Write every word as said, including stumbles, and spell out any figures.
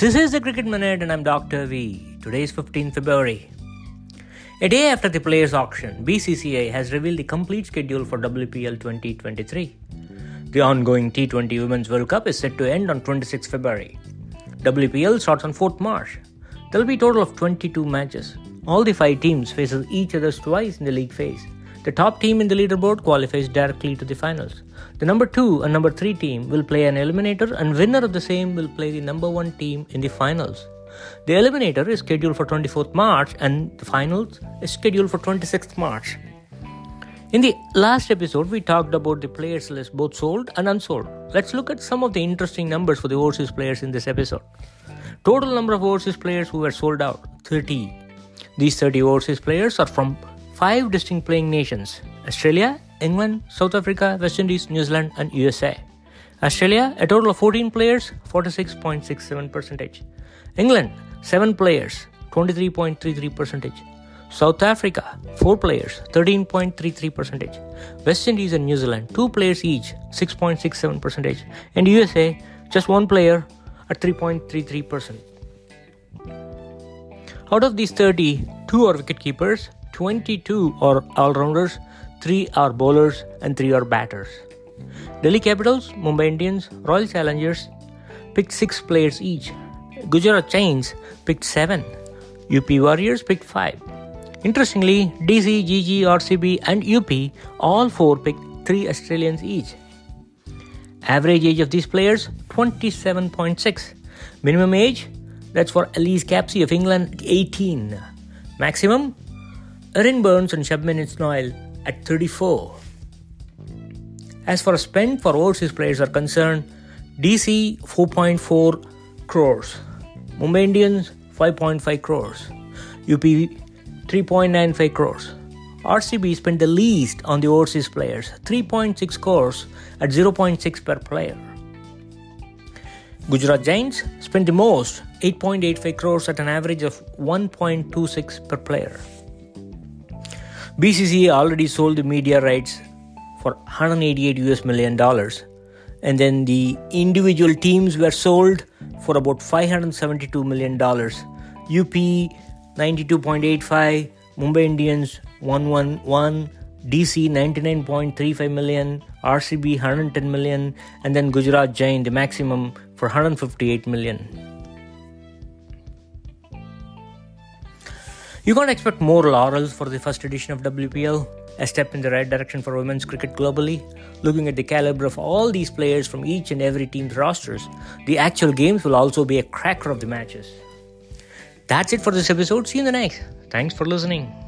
This is the Cricket Minute and I'm Doctor V. Today is the fifteenth of February. A day after the players' auction, B C C I has revealed the complete schedule for W P L twenty twenty-three. The ongoing T twenty Women's World Cup is set to end on the twenty-sixth of February. W P L starts on the fourth of March. There will be a total of twenty-two matches. All the five teams faces each other twice in the league phase. The top team in the leaderboard qualifies directly to the finals. The number two and number three team will play an eliminator, and winner of the same will play the number one team in the finals. The eliminator is scheduled for the twenty-fourth of March and the finals is scheduled for the twenty-sixth of March. In the last episode, we talked about the players list both sold and unsold. Let's look at some of the interesting numbers for the overseas players in this episode. Total number of overseas players who were sold out, thirty. These thirty overseas players are from five distinct playing nations: Australia, England, South Africa, West Indies, New Zealand and U S A. Australia, a total of fourteen players, forty-six point six seven percent. England, seven players, twenty-three point three three percent. South Africa, four players, thirteen point three three percent. West Indies and New Zealand, two players each, six point six seven percent. And U S A, just one player at three point three three percent. Out of these thirty, two are wicketkeepers, twenty-two are all-rounders, three are bowlers and three are batters. Delhi Capitals, Mumbai Indians, Royal Challengers picked six players each. Gujarat Titans picked seven. U P Warriors picked five. Interestingly, D C, G G, R C B and U P, all four picked three Australians each. Average age of these players, twenty-seven point six. Minimum age, that's for Alice Capsey of England, eighteen. Maximum, Erin Burns and at thirty-four. As for spend for overseas players are concerned, D C four point four crores, Mumbai Indians five point five crores, U P three point nine five crores. R C B spent the least on the overseas players, three point six crores at zero point six per player. Gujarat Giants spent the most, eight point eight five crores at an average of one point two six per player. B C C I already sold the media rights for one hundred eighty-eight US million dollars, and then the individual teams were sold for about five hundred seventy-two million dollars. U P ninety-two point eight five, Mumbai Indians one hundred eleven, D C ninety-nine point three five million, R C B one hundred ten million, and then Gujarat Jain the maximum for one hundred fifty-eight million. You can't expect more laurels for the first edition of W P L, a step in the right direction for women's cricket globally. Looking at the caliber of all these players from each and every team's rosters, the actual games will also be a cracker of the matches. That's it for this episode. See you in the next. Thanks for listening.